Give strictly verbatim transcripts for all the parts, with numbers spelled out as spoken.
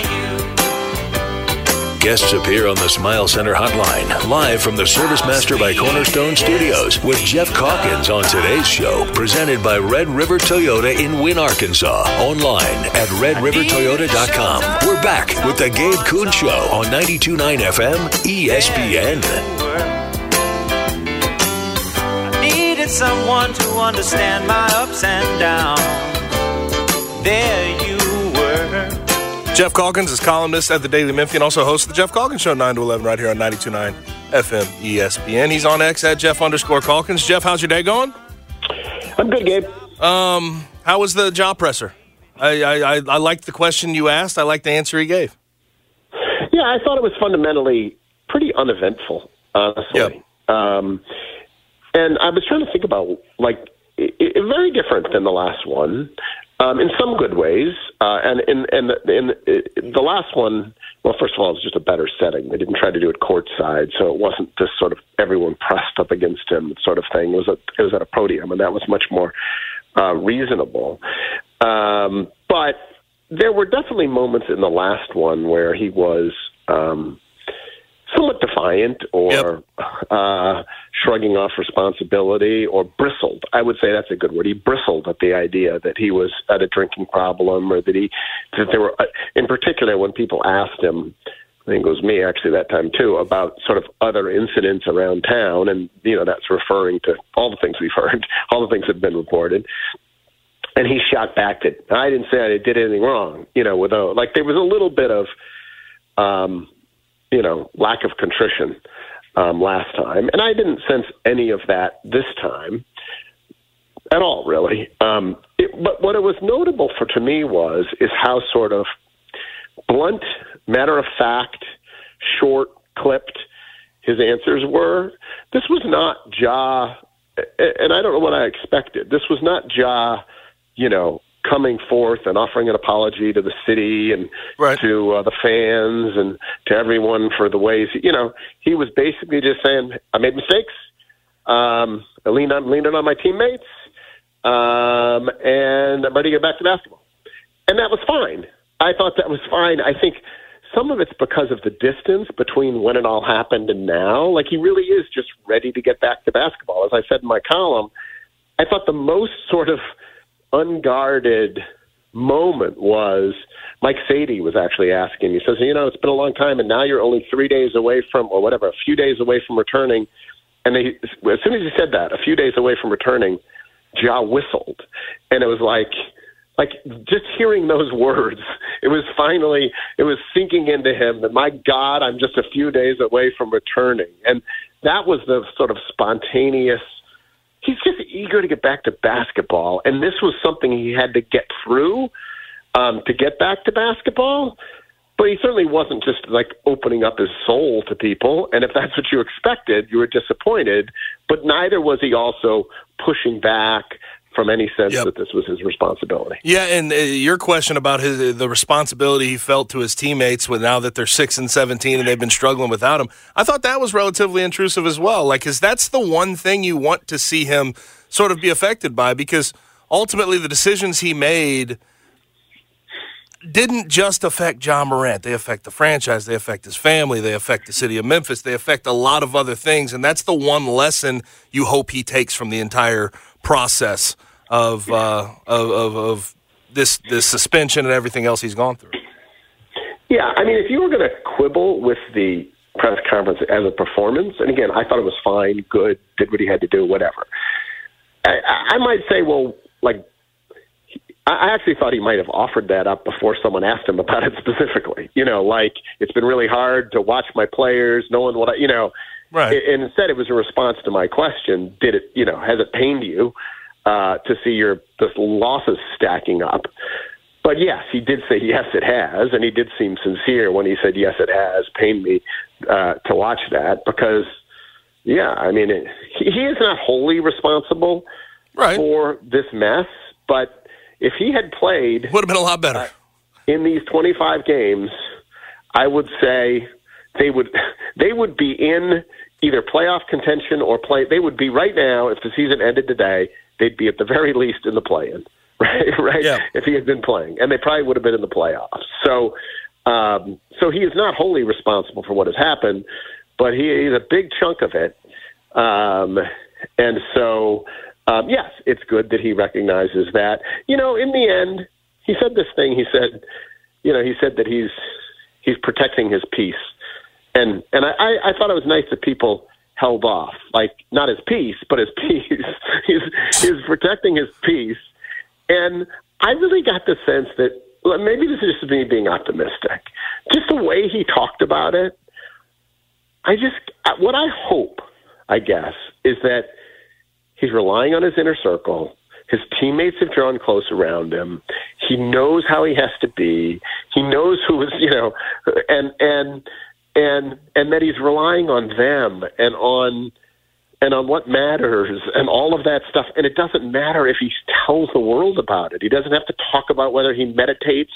you. Guests appear on the Smile Center Hotline, live from the Service Master by Cornerstone Studios with Jeff Calkins on today's show, presented by Red River Toyota in Wynn, Arkansas. Online at red river toyota dot com. We're back with the Gabe Kuhn Show on ninety-two point nine F M E S P N. I needed someone to understand my ups and downs. There you were. Jeff Calkins is columnist at the Daily Memphian, also hosts the Jeff Calkins Show, nine to eleven, right here on ninety-two point nine F M E S P N. He's on X at Jeff underscore Calkins. Jeff, how's your day going? I'm good, Gabe. Um, how was the job presser? I, I, I liked the question you asked. I liked the answer he gave. Yeah, I thought it was fundamentally pretty uneventful, honestly. Yep. Um, and I was trying to think about, like, it, it, very different than the last one. Um, in some good ways, uh, and in and, and, and the last one, well, first of all, it's just a better setting. They didn't try to do it courtside, so it wasn't this sort of everyone pressed up against him sort of thing. It was a, it was at a podium, and that was much more uh, reasonable. Um, but there were definitely moments in the last one where he was um, somewhat defiant or yep. uh, shrugging off responsibility or bristled. I would say that's a good word. He bristled at the idea that he was at a drinking problem or that he, that there were, in particular, when people asked him, I think it was me actually that time too, about sort of other incidents around town. And, you know, that's referring to all the things we've heard, all the things that have been reported. And he shot back that I didn't say I did anything wrong, you know, without, like, there was a little bit of, um, you know, lack of contrition um, last time. And I didn't sense any of that this time at all, really. Um, it, but what it was notable for to me was is how sort of blunt, matter-of-fact, short, clipped his answers were. This was not Ja, and I don't know what I expected. This was not Ja, you know, coming forth and offering an apology to the city and right. to uh, the fans and to everyone for the ways, you know, he was basically just saying, I made mistakes. Um, I leaned on, leaned on my teammates um, and I'm ready to get back to basketball. And that was fine. I thought that was fine. I think some of it's because of the distance between when it all happened and now. Like, he really is just ready to get back to basketball. As I said in my column, I thought the most sort of unguarded moment was Mike Sadie was actually asking. He says, you know, it's been a long time, and now you're only three days away from, or whatever, a few days away from returning. And they, as soon as he said that, a few days away from returning, Ja whistled. And it was like, like just hearing those words, it was finally, it was sinking into him that, my God, I'm just a few days away from returning. And that was the sort of spontaneous, he's just eager to get back to basketball, and this was something he had to get through um, to get back to basketball, but he certainly wasn't just, like, opening up his soul to people, and if that's what you expected, you were disappointed, but neither was he also pushing back from any sense yep. that this was his responsibility. Yeah, and uh, your question about his, the responsibility he felt to his teammates with now that they're six and seventeen and they've been struggling without him, I thought that was relatively intrusive as well. Like, because that's the one thing you want to see him sort of be affected by, because ultimately the decisions he made didn't just affect Ja Morant. They affect the franchise. They affect his family. They affect the city of Memphis. They affect a lot of other things, and that's the one lesson you hope he takes from the entire process of uh, of, of, of this this suspension and everything else he's gone through. Yeah, I mean, if you were going to quibble with the press conference as a performance, and again, I thought it was fine, good, did what he had to do, whatever. I, I might say, well, like, I actually thought he might have offered that up before someone asked him about it specifically. You know, like, it's been really hard to watch my players, knowing what I, you know. Right. And instead, it was a response to my question. Did it, you know, has it pained you uh, to see your this losses stacking up? But yes, he did say, yes, it has. And he did seem sincere when he said, yes, it has pained me uh, to watch that because, yeah, I mean, it, he is not wholly responsible right. for this mess, but if he had played would have been a lot better. Uh, in these twenty-five games, I would say they would they would be in either playoff contention or play. They would be right now, if the season ended today, they'd be at the very least in the play-in, right? right? Yeah. If he had been playing. And they probably would have been in the playoffs. So um, so he is not wholly responsible for what has happened, but he is a big chunk of it. Um, and so... Um, yes, it's good that he recognizes that. You know, in the end, he said this thing. He said, you know, he said that he's he's protecting his peace. And and I, I thought it was nice that people held off. Like, not his peace, but his peace. he's, he's protecting his peace. And I really got the sense that, well, maybe this is just me being optimistic. Just the way he talked about it, I just, what I hope, I guess, is that he's relying on his inner circle. His teammates have drawn close around him. He knows how he has to be. He knows who is, you know, and and and and that he's relying on them and on and on what matters and all of that stuff. And it doesn't matter if he tells the world about it. He doesn't have to talk about whether he meditates.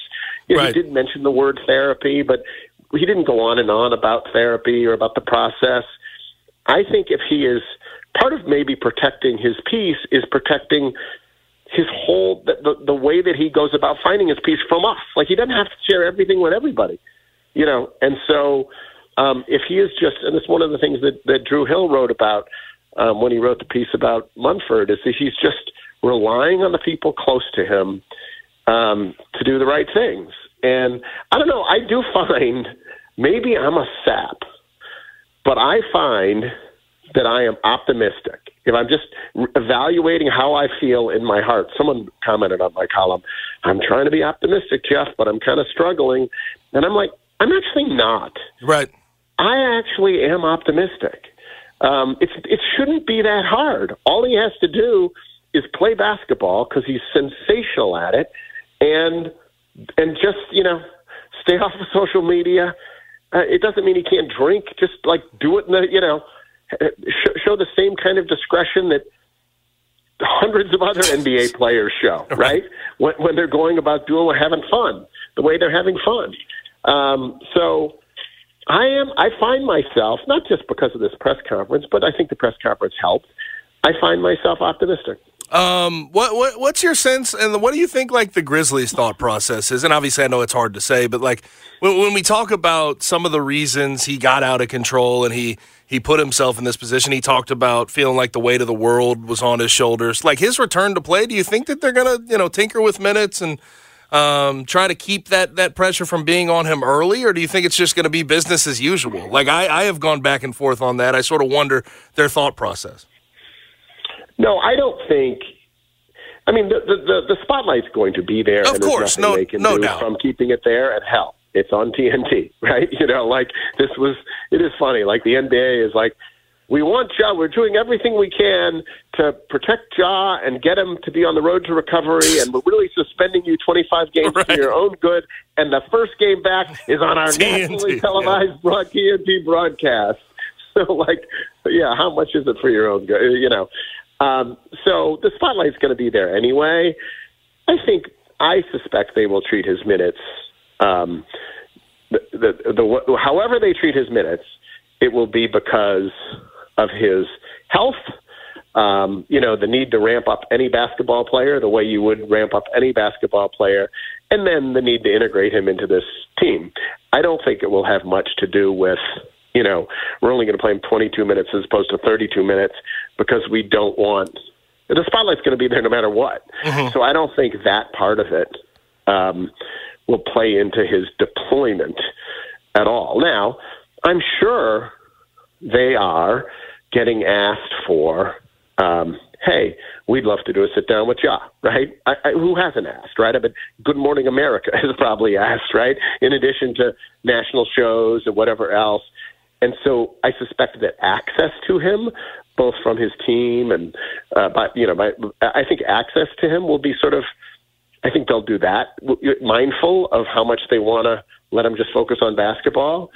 You know, right. He did mention the word therapy, but he didn't go on and on about therapy or about the process. I think if he is part of maybe protecting his peace is protecting his whole the, the the way that he goes about finding his peace from us. Like, he doesn't have to share everything with everybody, you know. And so, um, if he is just, and it's one of the things that, that Drew Hill wrote about um, when he wrote the piece about Munford, is that he's just relying on the people close to him um, to do the right things. And I don't know. I do find, maybe I'm a sap, but I find that I am optimistic. If I'm just evaluating how I feel in my heart, someone commented on my column, I'm trying to be optimistic, Jeff, but I'm kind of struggling. And I'm like, I'm actually not. Right. I actually am optimistic. Um, it's, it shouldn't be that hard. All he has to do is play basketball because he's sensational at it, and and just, you know, stay off of social media. Uh, it doesn't mean he can't drink. Just, like, do it in the, you know, show the same kind of discretion that hundreds of other N B A players show, right? When, when they're going about doing or having fun, the way they're having fun. Um, so I am. I find myself, not just because of this press conference, but I think the press conference helped, I find myself optimistic. Um, what, what what's your sense, and what do you think, like, the Grizzlies' thought process is? And obviously I know it's hard to say, but, like, when, when we talk about some of the reasons he got out of control and he, he put himself in this position, he talked about feeling like the weight of the world was on his shoulders. Like, his return to play, do you think that they're going to, you know, tinker with minutes and um, try to keep that, that pressure from being on him early, or do you think it's just going to be business as usual? Like, I, I have gone back and forth on that. I sort of wonder their thought process. No, I don't think. I mean, the the, the spotlight's going to be there, of and course, there's nothing no, they can no do doubt. From keeping it there. And hell, it's on T N T, right? You know, like, this was. It is funny. Like, the N B A is like, we want Ja. We're doing everything we can to protect Ja and get him to be on the road to recovery. And we're really suspending you twenty-five games right. for your own good. And the first game back is on our T N T, nationally televised yeah. T N T broadcast. So, like, yeah, how much is it for your own good? You know. Um, so the spotlight's going to be there anyway. I think, I suspect they will treat his minutes, um, the, the, the, however they treat his minutes, it will be because of his health, um, you know, the need to ramp up any basketball player the way you would ramp up any basketball player, and then the need to integrate him into this team. I don't think it will have much to do with, you know, we're only going to play him twenty-two minutes as opposed to thirty-two minutes because we don't want – the spotlight's going to be there no matter what. Mm-hmm. So I don't think that part of it um, will play into his deployment at all. Now, I'm sure they are getting asked for um, hey, we'd love to do a sit-down with Ja, right? I, I, who hasn't asked, right? I mean, Good Morning America has probably asked, right, in addition to national shows and whatever else. And so I suspect that access to him, both from his team and, uh, by, you know, by, I think access to him will be sort of, I think they'll do that, mindful of how much they want to let him just focus on basketball.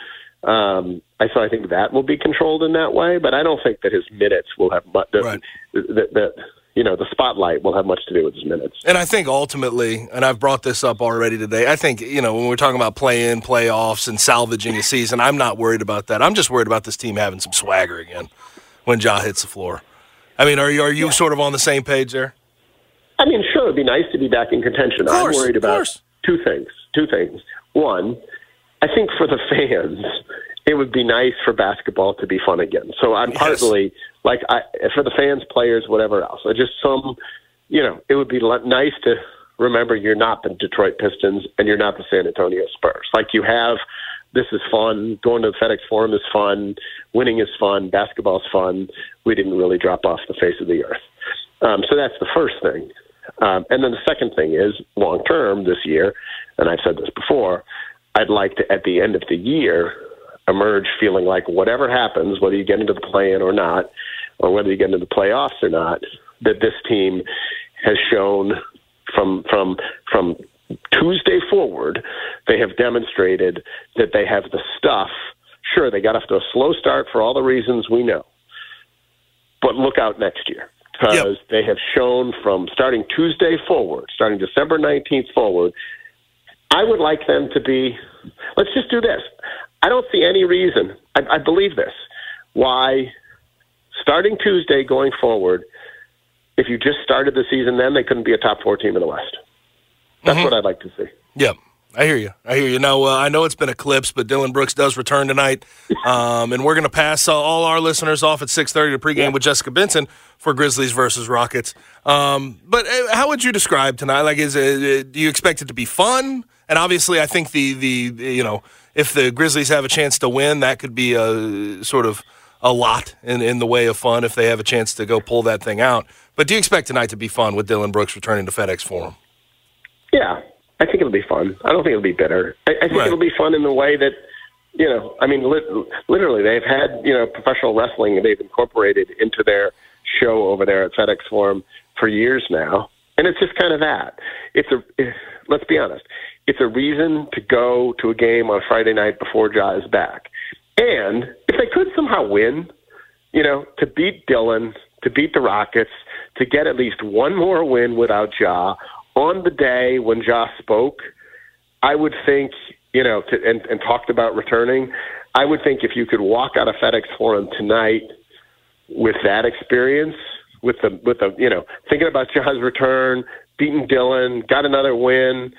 Um, I so I think that will be controlled in that way, but I don't think that his minutes will have much. Right. That you know, the spotlight will have much to do with his minutes. And I think ultimately, and I've brought this up already today, I think, you know, when we're talking about play-in, playoffs, and salvaging a season, I'm not worried about that. I'm just worried about this team having some swagger again when Ja hits the floor. I mean, are you are you yeah. sort of on the same page there? I mean, sure, it'd be nice to be back in contention. Course, I'm worried about two things. Two things. One, I think for the fans, it would be nice for basketball to be fun again. So I'm yes. partly like I, for the fans, players, whatever else. I just some, you know, it would be nice to remember you're not the Detroit Pistons and you're not the San Antonio Spurs. Like you have, this is fun. Going to the FedEx Forum is fun. Winning is fun. Basketball is fun. We didn't really drop off the face of the earth. Um, so that's the first thing. Um, and then the second thing is long term this year, and I've said this before, I'd like to, at the end of the year, emerge feeling like whatever happens, whether you get into the play-in or not, or whether you get into the playoffs or not, that this team has shown from from from Tuesday forward, they have demonstrated that they have the stuff. Sure, they got off to a slow start for all the reasons we know, but look out next year. Because yep. they have shown from starting Tuesday forward, starting December nineteenth forward, I would like them to be, let's just do this. I don't see any reason, I, I believe this, why starting Tuesday going forward, if you just started the season then, they couldn't be a top four team in the West. That's mm-hmm. what I'd like to see. Yeah, I hear you. I hear you. Now, uh, I know it's been eclipsed, but Dillon Brooks does return tonight, um, and we're going to pass uh, all our listeners off at six thirty to pregame yeah. with Jessica Benson for Grizzlies versus Rockets. Um, but uh, how would you describe tonight? Like, is it, uh, do you expect it to be fun? And obviously, I think the, the the you know, if the Grizzlies have a chance to win, that could be a sort of a lot in, in the way of fun if they have a chance to go pull that thing out. But do you expect tonight to be fun with Dillon Brooks returning to FedEx Forum? Yeah, I think it'll be fun. I don't think it'll be bitter. I, I think right. it'll be fun in the way that, you know, I mean, li- literally they've had, you know, professional wrestling and they've incorporated into their show over there at FedEx Forum for years now. And it's just kind of that. It's a, it, let's be honest. It's a reason to go to a game on Friday night before Ja is back. And if they could somehow win, you know, to beat Dillon, to beat the Rockets, to get at least one more win without Ja on the day when Ja spoke, I would think, you know, to, and, and talked about returning, I would think if you could walk out of FedEx Forum tonight with that experience, with the, with the, you know, thinking about Ja's return, beating Dillon, got another win,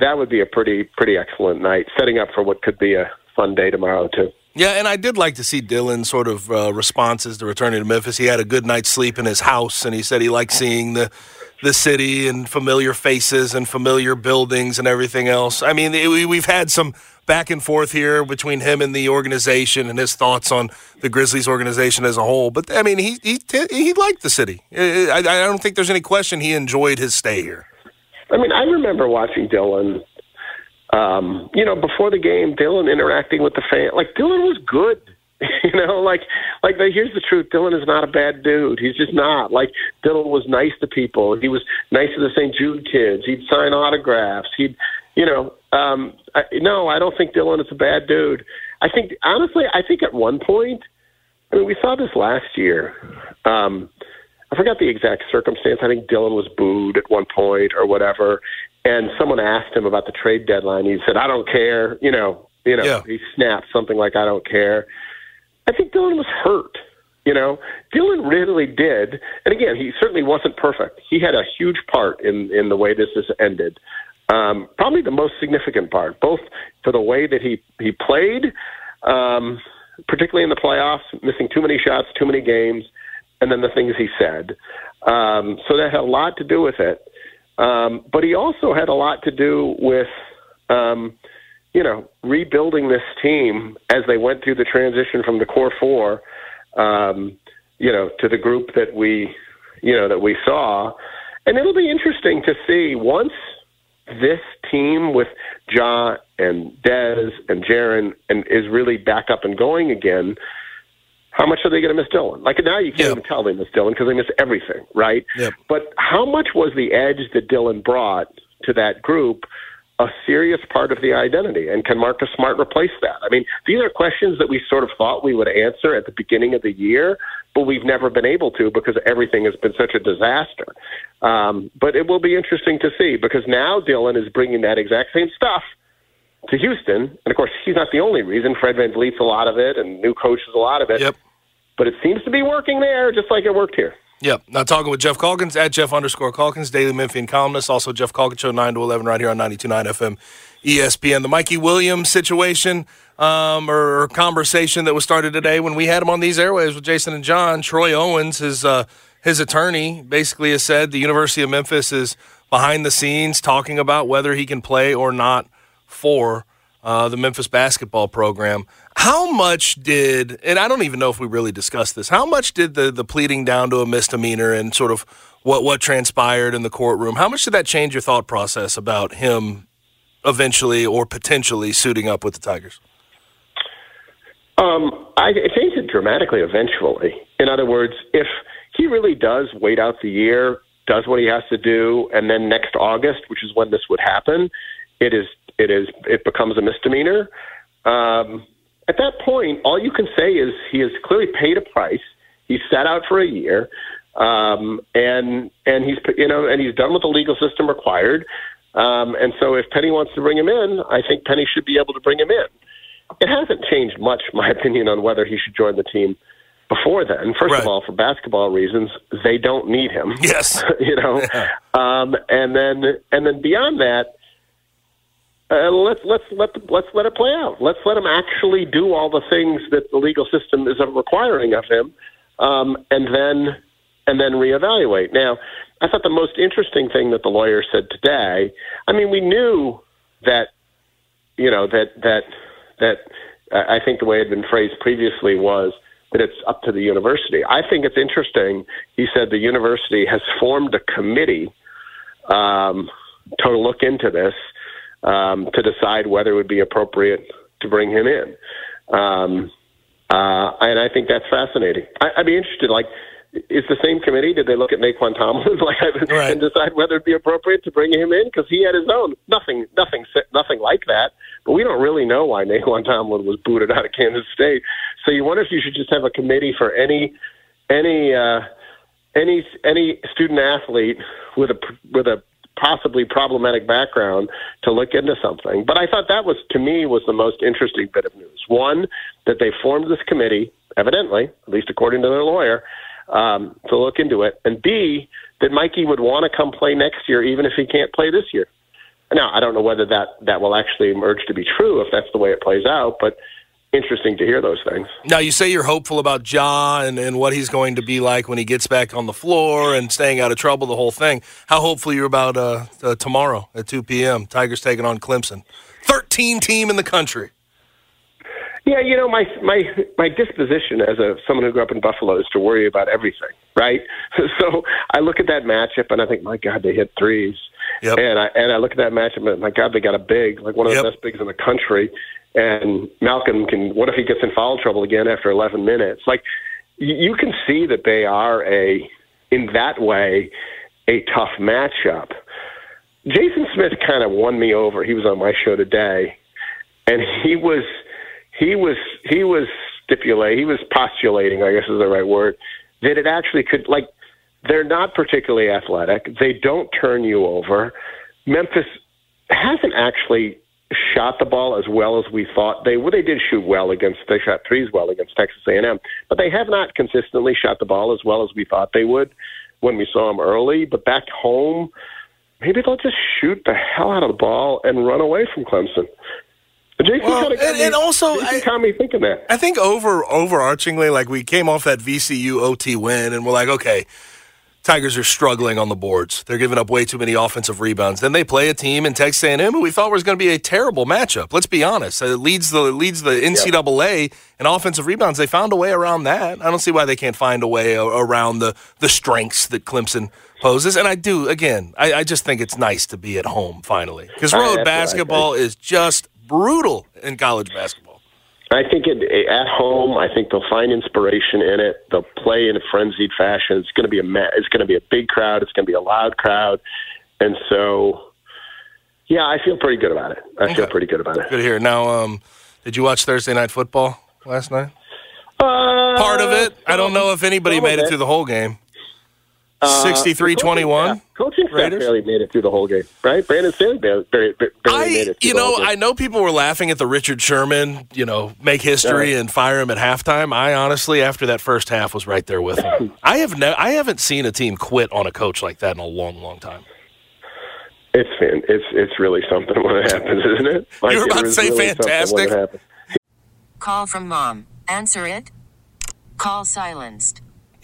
that would be a pretty, pretty excellent night, setting up for what could be a fun day tomorrow, too. Yeah, and I did like to see Dillon's sort of uh, responses to returning to Memphis. He had a good night's sleep in his house, and he said he liked seeing the the city and familiar faces and familiar buildings and everything else. I mean, it, we, we've had some back and forth here between him and the organization and his thoughts on the Grizzlies organization as a whole. But, I mean, he he, he liked the city. I, I don't think there's any question he enjoyed his stay here. I mean, I remember watching Dillon, um, you know, before the game, Dillon interacting with the fan. Like, Dillon was good. You know, like, like the, here's the truth. Dillon is not a bad dude. He's just not. Like, Dillon was nice to people. He was nice to the Saint Jude kids. He'd sign autographs. He'd, you know, um, I, no, I don't think Dillon is a bad dude. I think, honestly, I think at one point, I mean, we saw this last year. Um, I forgot the exact circumstance. I think Dillon was booed at one point or whatever. And someone asked him about the trade deadline. He said, I don't care. You know, you know, yeah. He snapped something like, I don't care. I think Dillon was hurt, you know. Dillon really did, and again, he certainly wasn't perfect. He had a huge part in, in the way this has ended, um, probably the most significant part, both to the way that he, he played, um, particularly in the playoffs, missing too many shots, too many games, and then the things he said. Um, so that had a lot to do with it. Um, but he also had a lot to do with um, – you know, rebuilding this team as they went through the transition from the core four, um, you know, to the group that we you know, that we saw. And it'll be interesting to see once this team with Ja and Dez and Jaron and is really back up and going again, how much are they going to miss Dillon? Like, now you can't yep. even tell they miss Dillon because they miss everything, right? Yep. But how much was the edge that Dillon brought to that group a serious part of the identity? And can Marcus Smart replace that? I mean, these are questions that we sort of thought we would answer at the beginning of the year, but we've never been able to because everything has been such a disaster. Um, but it will be interesting to see, because now Dillon is bringing that exact same stuff to Houston. And, of course, he's not the only reason. Fred VanVleet's a lot of it, and new coach is a lot of it. Yep. But it seems to be working there just like it worked here. Yep. Now, talking with Jeff Calkins, at Jeff underscore Calkins, Daily Memphian columnist. Also, Jeff Calkins Show, nine to eleven right here on ninety-two point nine F M E S P N. The Mikey Williams situation um, or conversation that was started today when we had him on these airwaves with Jason and John, Troy Owens, his, uh, his attorney, basically has said the University of Memphis is behind the scenes talking about whether he can play or not for uh, the Memphis basketball program. How much did, and I don't even know if we really discussed this, how much did the, the pleading down to a misdemeanor and sort of what, what transpired in the courtroom, how much did that change your thought process about him eventually or potentially suiting up with the Tigers? Um, I, it changed it dramatically eventually. In other words, if he really does wait out the year, does what he has to do, and then next August, which is when this would happen, it is it is it becomes a misdemeanor. Um At that point, all you can say is he has clearly paid a price. He's sat out for a year, um, and and he's you know and he's done what the legal system required. Um, and so, if Penny wants to bring him in, I think Penny should be able to bring him in. It hasn't changed much, my opinion, on whether he should join the team before then. First right. of all, for basketball reasons, they don't need him. Yes, you know, yeah. um, and then and then beyond that. Uh, let's let's let the, let's let it play out. Let's let him actually do all the things that the legal system is requiring of him, um, and then and then reevaluate. Now, I thought the most interesting thing that the lawyer said today. I mean, we knew that, you know, that that that uh, I think the way it had been phrased previously was that it's up to the university. I think it's interesting. He said the university has formed a committee um, to look into this. Um, to decide whether it would be appropriate to bring him in. Um, uh, and I think that's fascinating. I, I'd be interested, like, is the same committee, did they look at Nae'Qwan Tomlin like, right. and decide whether it would be appropriate to bring him in? Because he had his own, nothing nothing, nothing like that. But we don't really know why Nae'Qwan Tomlin was booted out of Kansas State. So you wonder if you should just have a committee for any any uh, any any student-athlete with a with a possibly problematic background to look into something. But I thought that was, to me, was the most interesting bit of news. One, that they formed this committee, evidently, at least according to their lawyer, um, to look into it. And B, that Mikey would want to come play next year, even if he can't play this year. Now, I don't know whether that, that will actually emerge to be true, if that's the way it plays out, but interesting to hear those things. Now, you say you're hopeful about Ja and, and what he's going to be like when he gets back on the floor and staying out of trouble, the whole thing. How hopeful are you about uh, uh, tomorrow at two p.m., Tigers taking on Clemson? thirteen team in the country. Yeah, you know, my my my disposition as a someone who grew up in Buffalo is to worry about everything, right? So I look at that matchup and I think, my God, they hit threes. Yep. And I and I look at that matchup and my God, they got a big, like one of the yep. best bigs in the country. And Malcolm can, what if he gets in foul trouble again after eleven minutes? Like, you can see that they are a, in that way, a tough matchup. Jason Smith kind of won me over. He was on my show today, and he was, he was, he was stipulating, he was postulating, I guess is the right word, that it actually could, like, they're not particularly athletic. They don't turn you over. Memphis hasn't actually shot the ball as well as we thought they would. Well, they did shoot well against, they shot threes well against Texas A and M, but they have not consistently shot the ball as well as we thought they would when we saw them early. But back home, maybe they'll just shoot the hell out of the ball and run away from Clemson. Jason well, kind of got and, me, and also, Jason I, got me thinking that. I think over overarchingly, like, we came off that V C U O T win, and we're like, okay, Tigers are struggling on the boards. They're giving up way too many offensive rebounds. Then they play a team in Texas A and M who we thought was going to be a terrible matchup. Let's be honest. It leads the, leads the N C A A in offensive rebounds. They found a way around that. I don't see why they can't find a way around the, the strengths that Clemson poses. And I do, again, I, I just think it's nice to be at home finally. Because road basketball is just brutal in college basketball. I think it, at home, I think they'll find inspiration in it. They'll play in a frenzied fashion. It's going to be a ma- it's going to be a big crowd. It's going to be a loud crowd, and so yeah, I feel pretty good about it. I okay. feel pretty good about it. Good to hear. Now, um, did you watch Thursday Night Football last night? Uh, Part of it. I don't know if anybody made it through the whole game. sixty-three twenty-one. Coaching staff barely made it through the whole game, right? Brandon Staley barely, barely, barely I, made it through you know, the whole game. I know people were laughing at the Richard Sherman, you know, make history yeah. and fire him at halftime. I honestly, after that first half, was right there with him. I, have no, I haven't seen a team quit on a coach like that in a long, long time. It's it's it's really something when it happens, isn't it? Like, you were about to say really fantastic. Call from mom. Answer it. Call silenced.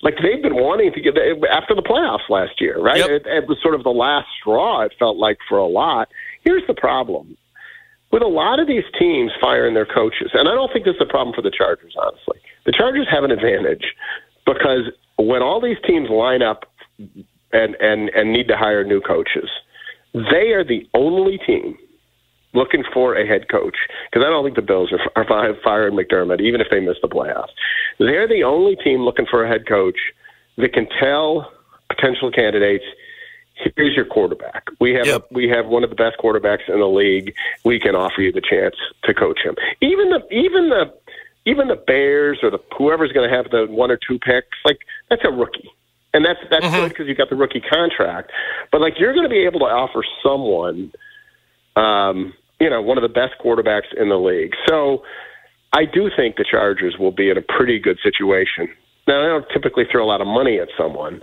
like, they've been wanting to get – after the playoffs last year, right? Yep. It, it was sort of the last straw, it felt like, for a lot. Here's the problem. With a lot of these teams firing their coaches, and I don't think this is a problem for the Chargers, honestly. The Chargers have an advantage because when all these teams line up and, and, and need to hire new coaches, they are the only team looking for a head coach, because I don't think the Bills are, are firing McDermott, even if they miss the playoffs. They're the only team looking for a head coach that can tell potential candidates, here's your quarterback. We have yep. we have one of the best quarterbacks in the league. We can offer you the chance to coach him. Even the even the even the Bears or the whoever's going to have the one or two picks, like that's a rookie, and that's that's mm-hmm. good because you got the rookie contract. But like you're going to be able to offer someone. Um, you know, one of the best quarterbacks in the league. So I do think the Chargers will be in a pretty good situation. Now, I don't typically throw a lot of money at someone,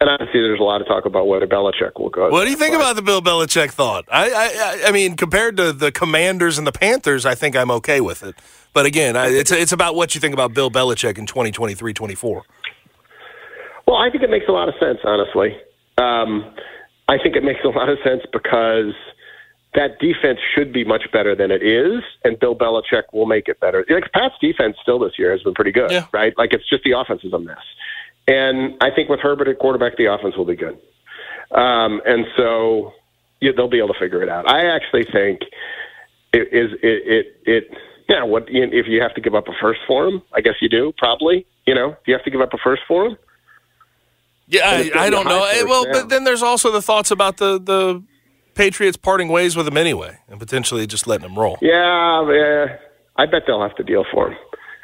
and obviously there's a lot of talk about whether Belichick will go. What do you think about the Bill Belichick thought? I, I, I mean, compared to the Commanders and the Panthers, I think I'm okay with it. But again, I, it's it's about what you think about Bill Belichick in twenty twenty-three twenty-four. Well, I think it makes a lot of sense, honestly. Um, I think it makes a lot of sense because – that defense should be much better than it is, and Bill Belichick will make it better. Like Pat's defense still this year has been pretty good, yeah. right? Like it's just the offense is a mess. And I think with Herbert at quarterback, the offense will be good. Um, and so yeah, they'll be able to figure it out. I actually think it is it, it, it yeah, what if you have to give up a first for him? I guess you do, probably. You know, do you have to give up a first for him? Yeah, I, I don't know. Well, now. But then there's also the thoughts about the, the – Patriots parting ways with him anyway and potentially just letting him roll. Yeah, yeah. I bet they'll have to deal for him.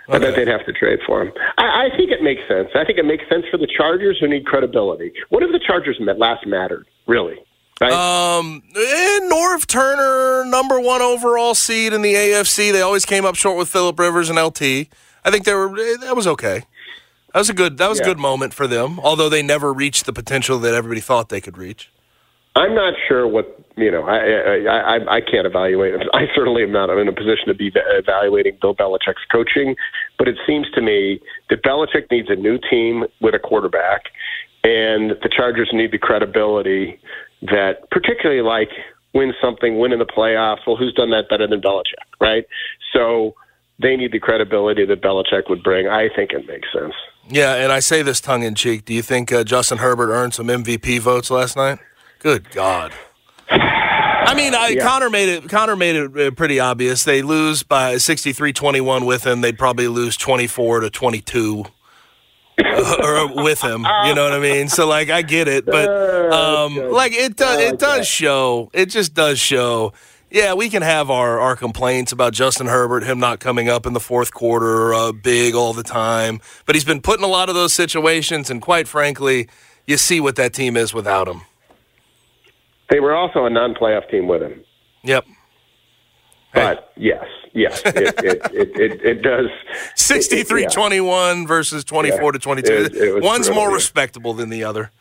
Okay. I bet they'd have to trade for him. I, I think it makes sense. I think it makes sense for the Chargers who need credibility. What if the Chargers last mattered, really? Right? Um, and Norv Turner, number one overall seed in the A F C. They always came up short with Phillip Rivers and L T. I think they were. That was okay. That was a good, that was yeah. a good moment for them, although they never reached the potential that everybody thought they could reach. I'm not sure what, you know, I, I I I can't evaluate. I certainly am not in a position to be evaluating Bill Belichick's coaching, but it seems to me that Belichick needs a new team with a quarterback, and the Chargers need the credibility that particularly like win something, win in the playoffs. Well, who's done that better than Belichick, right? So they need the credibility that Belichick would bring. I think it makes sense. Yeah, and I say this tongue-in-cheek. Do you think uh, Justin Herbert earned some M V P votes last night? Good God. I mean, I, yeah. Connor made it Connor made it pretty obvious. They lose by sixty-three twenty-one with him. They'd probably lose twenty-four to twenty-two uh, or with him. You know what I mean? So, like, I get it. But, um, like, it, do, it does show. It just does show. Yeah, we can have our, our complaints about Justin Herbert, him not coming up in the fourth quarter uh, big all the time. But he's been put in a lot of those situations, and quite frankly – you see what that team is without him. They were also a non-playoff team with him. Yep. But, hey. yes, yes, it, it, it, it, it does. sixty-three twenty-one yeah. versus twenty-four to twenty-two. It, it One's more weird. respectable than the other.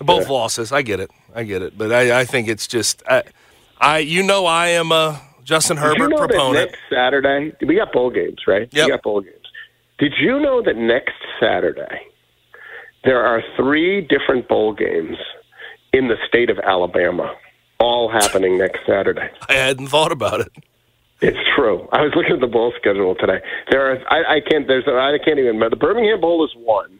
Both yeah. losses. I get it. I get it. But I, I think it's just I, I, you know I am a Justin Herbert you know proponent. Next Saturday, we got bowl games, right? Yep. We got bowl games. Did you know that next Saturday there are three different bowl games in the state of Alabama, all happening next Saturday? I hadn't thought about it. It's true. I was looking at the bowl schedule today. There are I, I can't. There's I can't even. The Birmingham Bowl is one,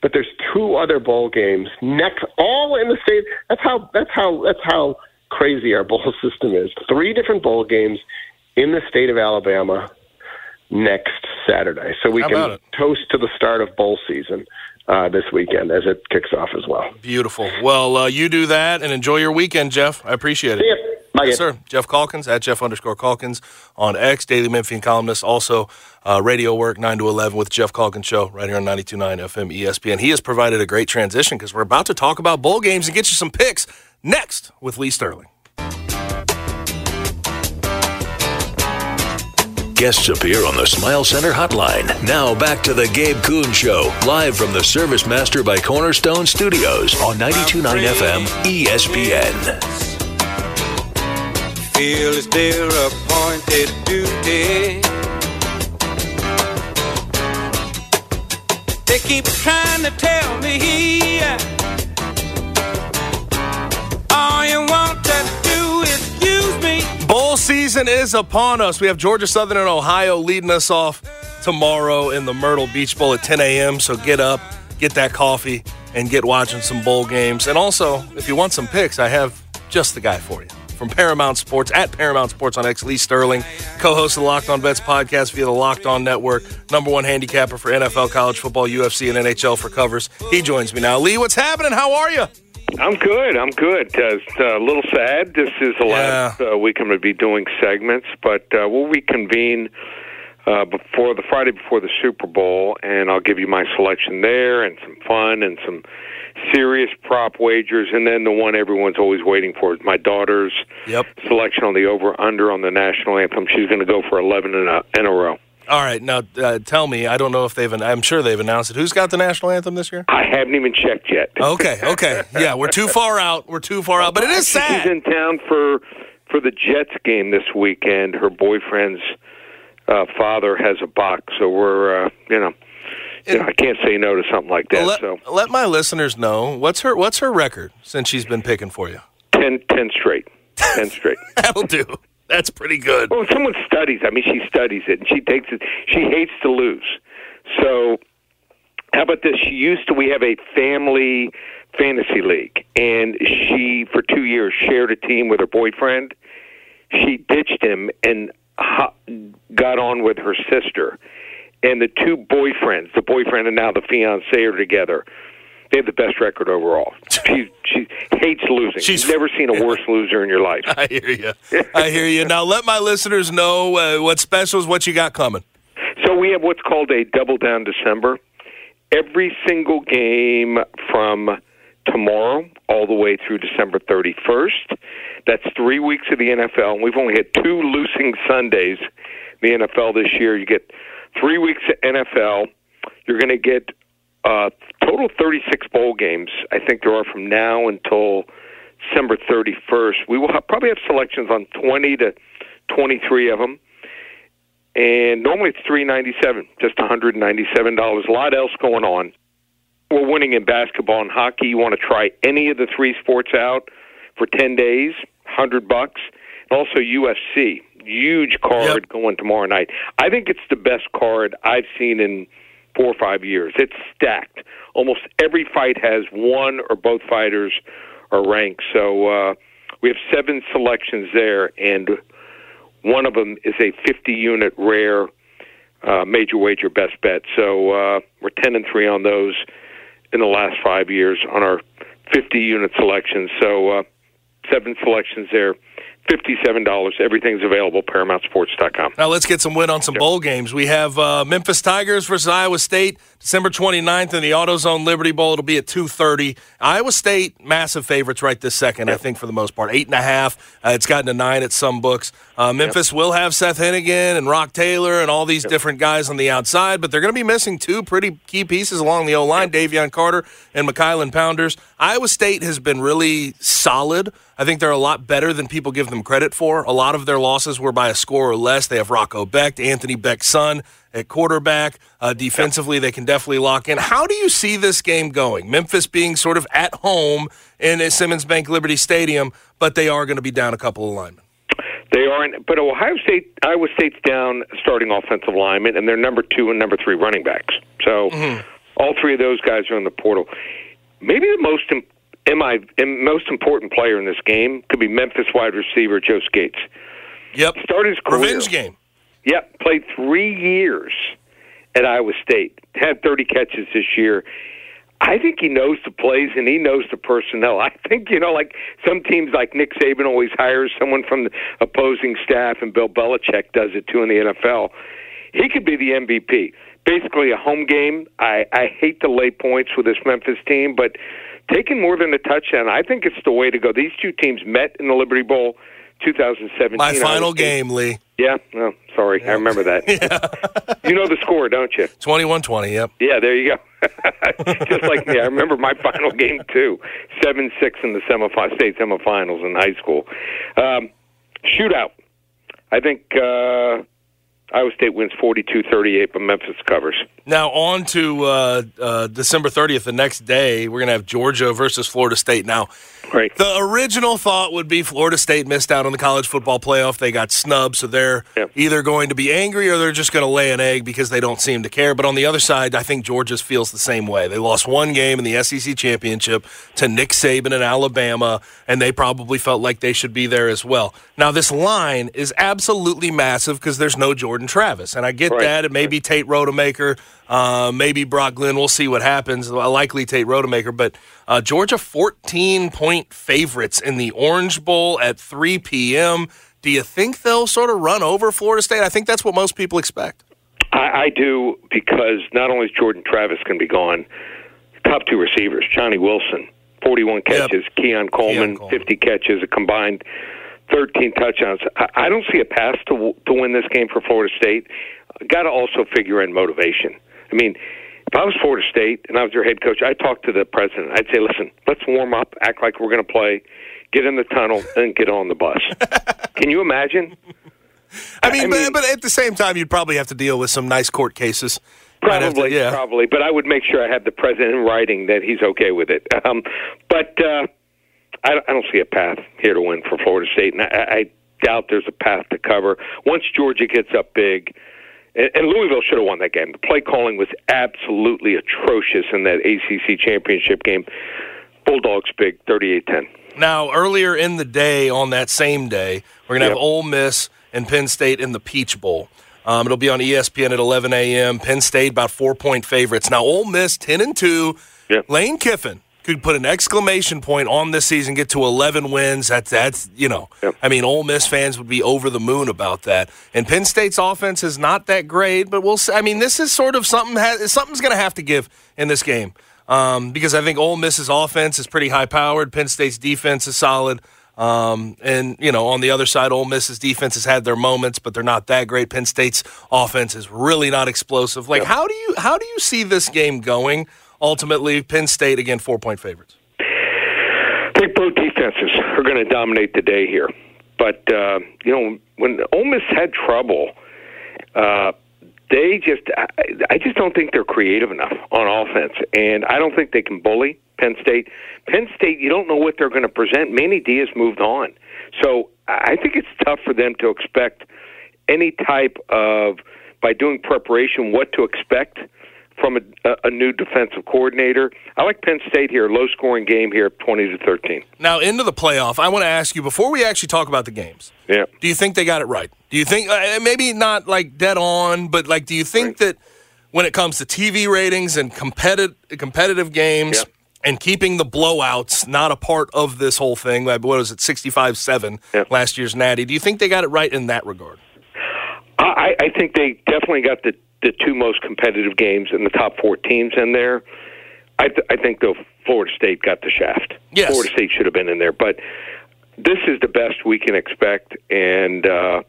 but there's two other bowl games next, all in the state. That's how. That's how. That's how crazy our bowl system is. Three different bowl games in the state of Alabama next Saturday. So we can toast to the start of bowl season uh, this weekend as it kicks off as well. Beautiful. Well, uh, you do that and enjoy your weekend, Jeff. I appreciate it. See ya. Bye. Yes, sir. Jeff Calkins, at Jeff underscore Calkins on X, Daily Memphian columnist, also uh, radio work nine to eleven with Jeff Calkins Show right here on ninety-two point nine F M E S P N. He has provided a great transition because we're about to talk about bowl games and get you some picks next with Lee Sterling. Guests appear on the Smile Center Hotline. Now back to the Gabe Kuhn Show, live from the Service Master by Cornerstone Studios on ninety-two point nine F M E S P N. Feel is their appointed duty. They keep trying to tell me all you want to do is use me. Bowl season is upon us. We have Georgia Southern and Ohio leading us off tomorrow in the Myrtle Beach Bowl at ten a.m. So get up, get that coffee, and get watching some bowl games. And also, if you want some picks, I have just the guy for you. From Paramount Sports, at Paramount Sports on X, Lee Sterling, co-host of the Locked On Bets podcast via the Locked On Network, number one handicapper for N F L, college football, U F C, and N H L for covers. He joins me now. Lee, what's happening? How are you? I'm good. I'm good. Uh, it's a little sad. This is the yeah. last uh, week I'm going to be doing segments, but uh, we'll reconvene uh, before the Friday before the Super Bowl, and I'll give you my selection there and some fun and some serious prop wagers, and then the one everyone's always waiting for is my daughter's yep. selection on the over-under on the national anthem. She's going to go for eleven in a, in a row. All right, now uh, tell me. I don't know if they've. I'm sure they've announced it. Who's got the national anthem this year? I haven't even checked yet. Okay, okay, yeah, we're too far out. We're too far out. But it is sad. She's in town for for the Jets game this weekend. Her boyfriend's uh, father has a box, so we're uh, you know, it, you know, I can't say no to something like that. Let, so let my listeners know what's her what's her record since she's been picking for you. Ten, ten straight. Ten straight. That'll do. That's pretty good. Well, someone studies. I mean, she studies it, and she takes it. She hates to lose. So, how about this? She used to. We have a family fantasy league, and she, for two years, shared a team with her boyfriend. She ditched him and got on with her sister, and the two boyfriends, the boyfriend and now the fiancé, are together. They have the best record overall. She she hates losing. She's, You've never seen a worse loser in your life. I hear you. I hear you. Now let my listeners know uh, what specials, what you got coming. So we have what's called a Double Down December. Every single game from tomorrow all the way through December thirty-first. That's three weeks of the N F L. And we've only had two losing Sundays in the N F L this year. You get three weeks of N F L. You're going to get Uh, total thirty-six bowl games. I think there are from now until December thirty-first. We will have, probably have selections on twenty to twenty-three of them. And normally it's three ninety-seven, just one hundred ninety-seven dollars. A lot else going on. We're winning in basketball and hockey. You want to try any of the three sports out for ten days, one hundred bucks. And also U F C, huge card yep. going tomorrow night. I think it's the best card I've seen in four or five years. It's stacked. Almost every fight has one or both fighters are ranked. So uh, we have seven selections there, and one of them is a fifty-unit rare uh, major wager best bet. So uh, we're ten and three on those in the last five years on our fifty-unit selections. So uh, seven selections there. fifty-seven dollars. Everything's available, Paramount Sports dot com. Now let's get some win on some bowl games. We have uh, Memphis Tigers versus Iowa State, December twenty-ninth in the AutoZone Liberty Bowl. It'll be at two thirty. Iowa State, massive favorites right this second, yep. I think, for the most part. Eight and a half. Uh, it's gotten to nine at some books. Uh, Memphis yep. will have Seth Hennigan and Rock Taylor and all these yep. different guys on the outside, but they're going to be missing two pretty key pieces along the O-line, yep. Davion Carter and McKylan Pounders. Iowa State has been really solid. I think they're a lot better than people give them credit for. A lot of their losses were by a score or less. They have Rocco Becht, Anthony Becht's son, at quarterback. Uh, defensively, they can definitely lock in. How do you see this game going? Memphis being sort of at home in Simmons Bank Liberty Stadium, but they are going to be down a couple of linemen. They aren't, but Ohio State, Iowa State's down starting offensive linemen, and they're number two and number three running backs. So mm-hmm. all three of those guys are in the portal. Maybe the most important. My most important player in this game could be Memphis wide receiver Joe Skates. Yep. Started his career. Revenge game. Yep. Played three years at Iowa State. Had thirty catches this year. I think he knows the plays and he knows the personnel. I think, you know, like some teams like Nick Saban always hires someone from the opposing staff, and Bill Belichick does it too in the N F L. He could be the M V P. Basically a home game. I, I hate to lay points with this Memphis team, but taking more than a touchdown, I think it's the way to go. These two teams met in the Liberty Bowl two thousand seventeen. My final game, Lee. Yeah, no, sorry, yeah. I remember that. Yeah. You know the score, don't you? twenty-one twenty, yep. Yeah, there you go. Just like me, I remember my final game, too. seven six in the semif- state semifinals in high school. Um, shootout. I think uh, Iowa State wins forty-two thirty-eight, but Memphis covers. Now on to uh, uh, December thirtieth, the next day, we're going to have Georgia versus Florida State. Now, right. the original thought would be Florida State missed out on the college football playoff. They got snubbed, so they're yeah. either going to be angry or they're just going to lay an egg because they don't seem to care. But on the other side, I think Georgia feels the same way. They lost one game in the S E C championship to Nick Saban and Alabama, and they probably felt like they should be there as well. Now, this line is absolutely massive because there's no Jordan Travis, and I get right. that. It may right. be Tate Rodemaker. Uh, maybe Brock Glenn. We'll see what happens. Likely Tate Rodemaker. But uh, Georgia fourteen-point favorites in the Orange Bowl at three p.m. Do you think they'll sort of run over Florida State? I think that's what most people expect. I, I do, because not only is Jordan Travis going to be gone, top two receivers, Johnny Wilson, forty-one catches, yep. Keon Coleman, Keon Coleman, fifty catches, a combined thirteen touchdowns. I, I don't see a pass to, to win this game for Florida State. Got to also figure in motivation. I mean, if I was Florida State and I was their head coach, I'd talk to the president. I'd say, listen, let's warm up, act like we're going to play, get in the tunnel, and get on the bus. Can you imagine? I mean, I mean but, but at the same time, you'd probably have to deal with some nice court cases. Probably, to, yeah. probably. But I would make sure I had the president in writing that he's okay with it. Um, but uh, I, I don't see a path here to win for Florida State, and I, I doubt there's a path to cover. Once Georgia gets up big, and Louisville should have won that game. The play calling was absolutely atrocious in that A C C championship game. Bulldogs big, thirty-eight ten. Now, earlier in the day, on that same day, we're going to yep. have Ole Miss and Penn State in the Peach Bowl. Um, it'll be on E S P N at eleven a.m. Penn State, about four-point favorites. Now, Ole Miss, ten and two. Yep. Lane Kiffin could put an exclamation point on this season, get to eleven wins. That's, that's you know, yep. I mean, Ole Miss fans would be over the moon about that. And Penn State's offense is not that great, but we'll see. I mean, this is sort of something has, something's going to have to give in this game um, because I think Ole Miss's offense is pretty high-powered. Penn State's defense is solid. Um, and, you know, on the other side, Ole Miss's defense has had their moments, but they're not that great. Penn State's offense is really not explosive. Like, yep. how do you how do you see this game going? Ultimately, Penn State, again, four-point favorites. I think both defenses are going to dominate the day here. But, uh, you know, when Ole Miss had trouble, uh, they just I, I just don't think they're creative enough on offense. And I don't think they can bully Penn State. Penn State, you don't know what they're going to present. Manny Diaz moved on. So I think it's tough for them to expect any type of, by doing preparation, what to expect from a, a new defensive coordinator. I like Penn State here, low-scoring game here, twenty to thirteen. Now, into the playoff, I want to ask you, before we actually talk about the games, yeah. do you think they got it right? Do you think, uh, maybe not like dead on, but like, do you think right. that when it comes to T V ratings and competitive, competitive games, yeah. and keeping the blowouts not a part of this whole thing. What was it, sixty-five seven yeah. last year's Natty? Do you think they got it right in that regard? I, I think they definitely got the, the two most competitive games and the top four teams in there. I, th- I think, though, Florida State got the shaft. Yes. Florida State should have been in there. But this is the best we can expect, and uh,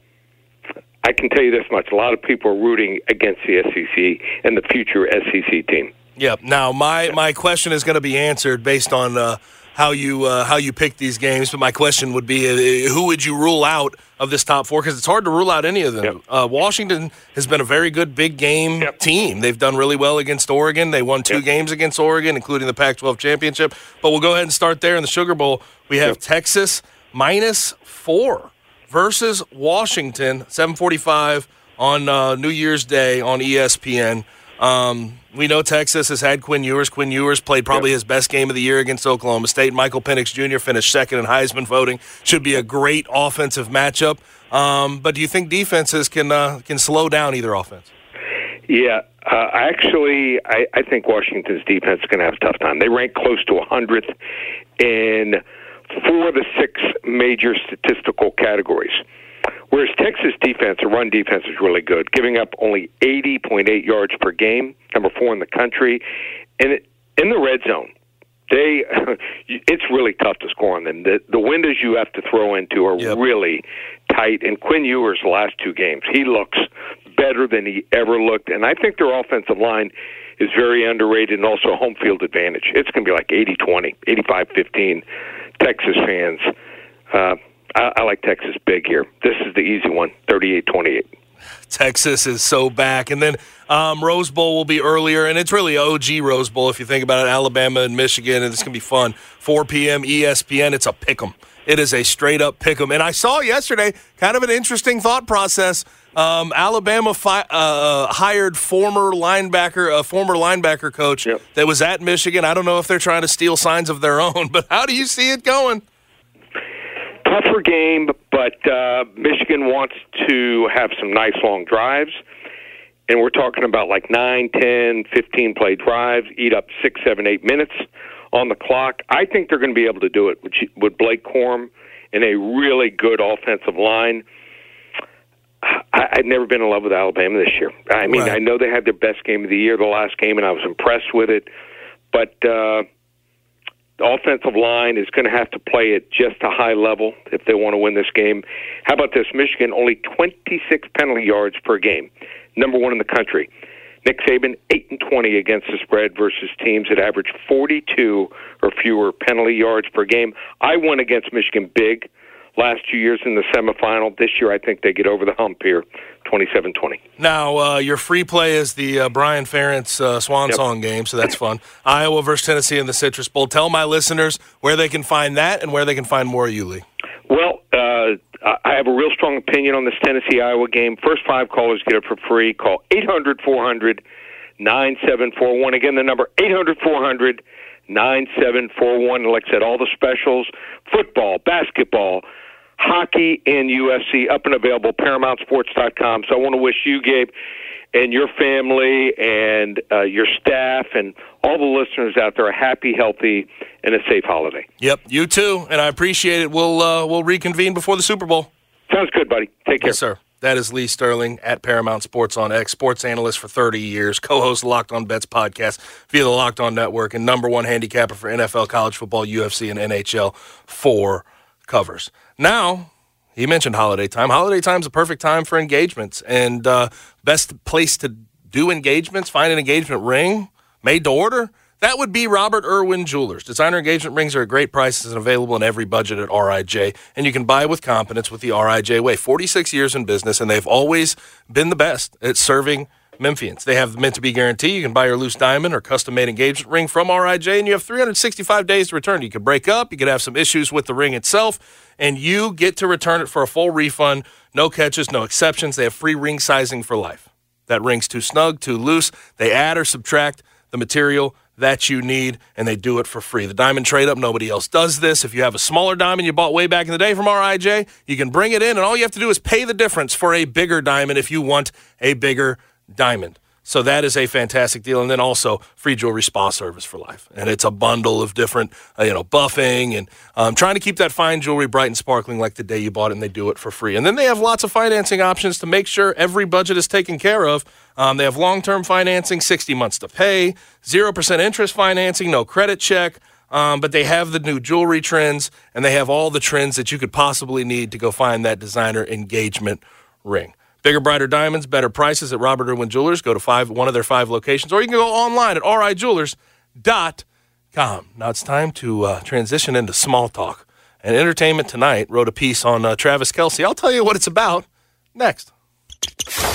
I can tell you this much. A lot of people are rooting against the S E C and the future S E C team. Yeah. Now, my, my question is going to be answered based on uh, how you uh, how you pick these games, but my question would be, uh, who would you rule out of this top four? Because it's hard to rule out any of them. Yep. Uh, Washington has been a very good big game yep. team. They've done really well against Oregon. They won two yep. games against Oregon, including the Pac twelve championship. But we'll go ahead and start there in the Sugar Bowl. We have yep. Texas minus four versus Washington, seven forty-five on uh, New Year's Day on E S P N. Um, we know Texas has had Quinn Ewers. Quinn Ewers played probably yep. his best game of the year against Oklahoma State. Michael Penix Junior finished second in Heisman voting. Should be a great offensive matchup. Um, but do you think defenses can uh, can slow down either offense? Yeah, uh, actually, I, I think Washington's defense is going to have a tough time. They rank close to one hundredth in four of the six major statistical categories. Whereas Texas defense, the run defense is really good, giving up only eighty point eight yards per game, number four in the country. And in the red zone, they it's really tough to score on them. The, the windows you have to throw into are yep. really tight. And Quinn Ewers' last two games, he looks better than he ever looked. And I think their offensive line is very underrated, and also home field advantage. It's going to be like eighty twenty, eighty-five fifteen Texas fans. Uh, I, I like Texas big here. This is the easy one, thirty-eight twenty-eight. Texas is so back. And then um, Rose Bowl will be earlier, and it's really O G Rose Bowl if you think about it, Alabama and Michigan, and it's going to be fun. four p.m. E S P N, it's a pick 'em. It is a straight-up pick 'em. And I saw yesterday kind of an interesting thought process. Um, Alabama fi- uh, hired former linebacker, a former linebacker coach yep. that was at Michigan. I don't know if they're trying to steal signs of their own, but how do you see it going? Tougher game, but uh, Michigan wants to have some nice long drives, and we're talking about like nine, ten, fifteen play drives, eat up six, seven, eight minutes on the clock. I think they're going to be able to do it with, with Blake Corum and a really good offensive line. I, I've never been in love with Alabama this year. I mean, right. I know they had their best game of the year, the last game, and I was impressed with it, but uh, the offensive line is going to have to play at just a high level if they want to win this game. How about this? Michigan, only twenty-six penalty yards per game, number one in the country. Nick Saban, eight and twenty against the spread versus teams that average forty-two or fewer penalty yards per game. I won against Michigan big last two years in the semifinal. This year, I think they get over the hump here, twenty-seven twenty. Now, uh, your free play is the uh, Brian Ferentz uh, Swan yep. Song game, so that's fun. Iowa versus Tennessee in the Citrus Bowl. Tell my listeners where they can find that and where they can find more of you, Lee. Well, uh, I have a real strong opinion on this Tennessee-Iowa game. First five callers get it for free. Call eight hundred, four hundred, nine seven four one. Again, the number eight hundred, four hundred, nine seven four one. Like I said, all the specials, football, basketball, hockey, and U F C up and available, paramount sports dot com. So I want to wish you, Gabe, and your family and uh, your staff and all the listeners out there a happy, healthy, and a safe holiday. Yep, you too, and I appreciate it. We'll uh, we'll reconvene before the Super Bowl. Sounds good, buddy. Take care. Yes, sir. That is Lee Sterling at Paramount Sports on X, sports analyst for thirty years, co-host of Locked On Bets podcast via the Locked On Network, and number one handicapper for N F L, college football, U F C, and N H L for Covers. Now, he mentioned holiday time. Holiday time is the perfect time for engagements, and uh, best place to do engagements, find an engagement ring, made to order. That would be Robert Irwin Jewelers. Designer engagement rings are at great prices and available in every budget at R I J. And you can buy with confidence with the R I J way. forty-six years in business, and they've always been the best at serving Memphians. They have the meant-to-be guarantee. You can buy your loose diamond or custom-made engagement ring from R I J, and you have three hundred sixty-five days to return. You could break up. You could have some issues with the ring itself, and you get to return it for a full refund. No catches, no exceptions. They have free ring sizing for life. That ring's too snug, too loose. They add or subtract the material that you need, and they do it for free. The diamond trade-up, nobody else does this. If you have a smaller diamond you bought way back in the day from R I J, you can bring it in, and all you have to do is pay the difference for a bigger diamond if you want a bigger diamond. So that is a fantastic deal. And then also free jewelry spa service for life. And it's a bundle of different, uh, you know, buffing and um, trying to keep that fine jewelry bright and sparkling like the day you bought it, and they do it for free. And then they have lots of financing options to make sure every budget is taken care of. Um, they have long-term financing, sixty months to pay, zero percent interest financing, no credit check. Um, but they have the new jewelry trends, and they have all the trends that you could possibly need to go find that designer engagement ring. Bigger, brighter diamonds, better prices at Robert Irwin Jewelers. Go to five, one of their five locations, or you can go online at r i jewelers dot com. Now it's time to uh, transition into small talk. And Entertainment Tonight wrote a piece on uh, Travis Kelce. I'll tell you what it's about next.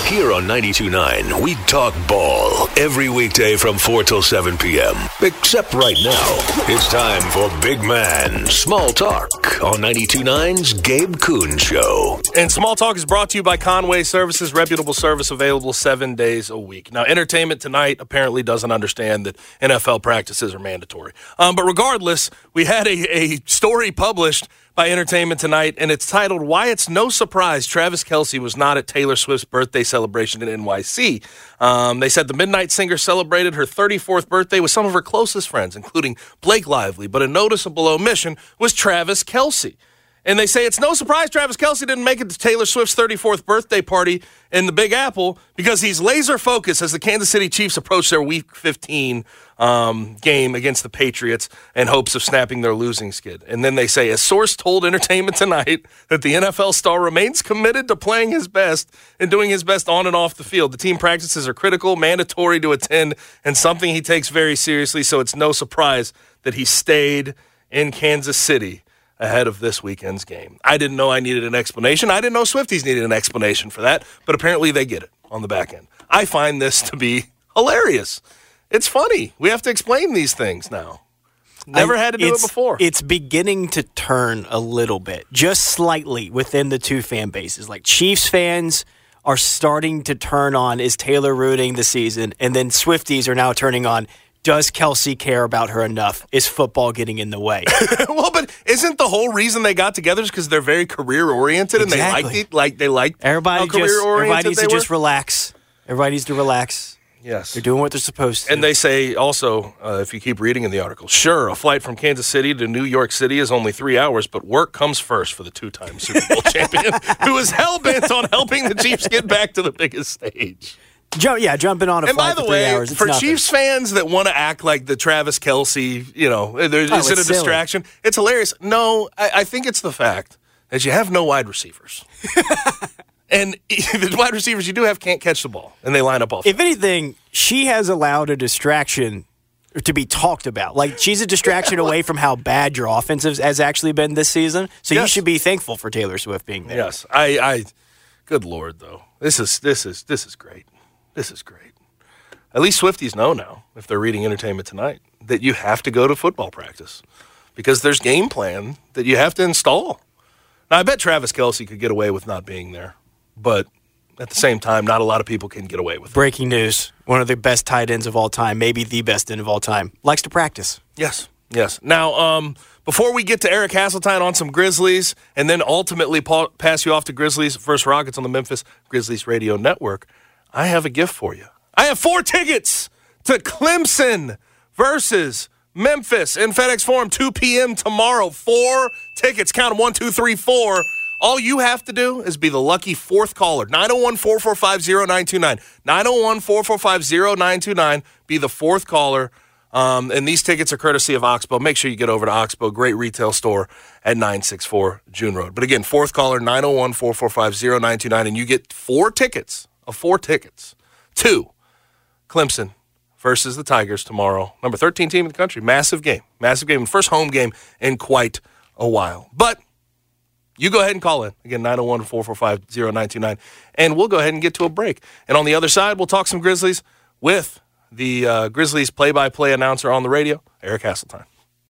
Here on ninety-two point nine, we talk ball every weekday from four till seven p.m. Except right now, it's time for Big Man Small Talk on ninety-two point nine's Gabe Kuhn Show. And Small Talk is brought to you by Conway Services, reputable service available seven days a week. Now, Entertainment Tonight apparently doesn't understand that N F L practices are mandatory. Um, but regardless, we had a, a story published by Entertainment Tonight, and it's titled, Why It's No Surprise Travis Kelce Was Not at Taylor Swift's Birthday Celebration in N Y C. Um, they said the Midnight Singer celebrated her thirty-fourth birthday with some of her closest friends, including Blake Lively, but a noticeable omission was Travis Kelce. And they say it's no surprise Travis Kelce didn't make it to Taylor Swift's thirty-fourth birthday party in the Big Apple because he's laser-focused as the Kansas City Chiefs approach their Week fifteen Um, game against the Patriots in hopes of snapping their losing skid. And then they say, a source told Entertainment Tonight that the N F L star remains committed to playing his best and doing his best on and off the field. The team practices are critical, mandatory to attend, and something he takes very seriously, so it's no surprise that he stayed in Kansas City ahead of this weekend's game. I didn't know I needed an explanation. I didn't know Swifties needed an explanation for that, but apparently they get it on the back end. I find this to be hilarious. It's funny. We have to explain these things now. Never I, had to do it before. It's beginning to turn a little bit, just slightly, within the two fan bases. Like, Chiefs fans are starting to turn on, is Taylor ruining the season? And then Swifties are now turning on, does Kelce care about her enough? Is football getting in the way? Well, but isn't the whole reason they got together is because they're very career-oriented, exactly. and they liked it? Like, they liked everybody how career-oriented Everybody needs they to were? just relax. Everybody needs to relax. Yes. They're doing what they're supposed to. And they say also, uh, if you keep reading in the article, sure, a flight from Kansas City to New York City is only three hours, but work comes first for the two-time Super Bowl champion who is hell-bent on helping the Chiefs get back to the biggest stage. Jump, yeah, jumping on a flight for three hours. And by the way, for nothing. Chiefs fans that want to act like the Travis Kelce, you know, is it a distraction? Silly. It's hilarious. No, I, I think it's the fact that you have no wide receivers. And the wide receivers you do have can't catch the ball, and they line up off. If anything, she has allowed a distraction to be talked about. Like, she's a distraction yeah, away from how bad your offense has actually been this season. So yes. you should be thankful for Taylor Swift being there. Yes, I. I good Lord, though, this is this is this is great. This is great. At least Swifties know now, if they're reading Entertainment Tonight, that you have to go to football practice because there's game plan that you have to install. Now, I bet Travis Kelce could get away with not being there. But at the same time, not a lot of people can get away with it. Breaking news. One of the best tight ends of all time, maybe the best end of all time, likes to practice. Yes, yes. Now, um, before we get to Eric Hasseltine on some Grizzlies and then ultimately pa- pass you off to Grizzlies versus Rockets on the Memphis Grizzlies Radio Network, I have a gift for you. I have four tickets to Clemson versus Memphis in FedEx Forum, two p.m. tomorrow. Four tickets. Count them, one, two, three, four. All you have to do is be the lucky fourth caller, nine oh one, four four five, oh nine two nine, nine oh one, four four five, oh nine two nine, be the fourth caller, um, and these tickets are courtesy of Oxbow. Make sure you get over to Oxbow, great retail store at nine sixty-four June Road. But again, fourth caller, nine oh one, four four five, oh nine two nine, and you get four tickets, of four tickets, two, Clemson versus the Tigers tomorrow, number thirteen team in the country, massive game, massive game, first home game in quite a while, but you go ahead and call in. Again, nine oh one, four four five, oh nine two nine. And we'll go ahead and get to a break. And on the other side, we'll talk some Grizzlies with the uh, Grizzlies play-by-play announcer on the radio, Eric Hasseltine.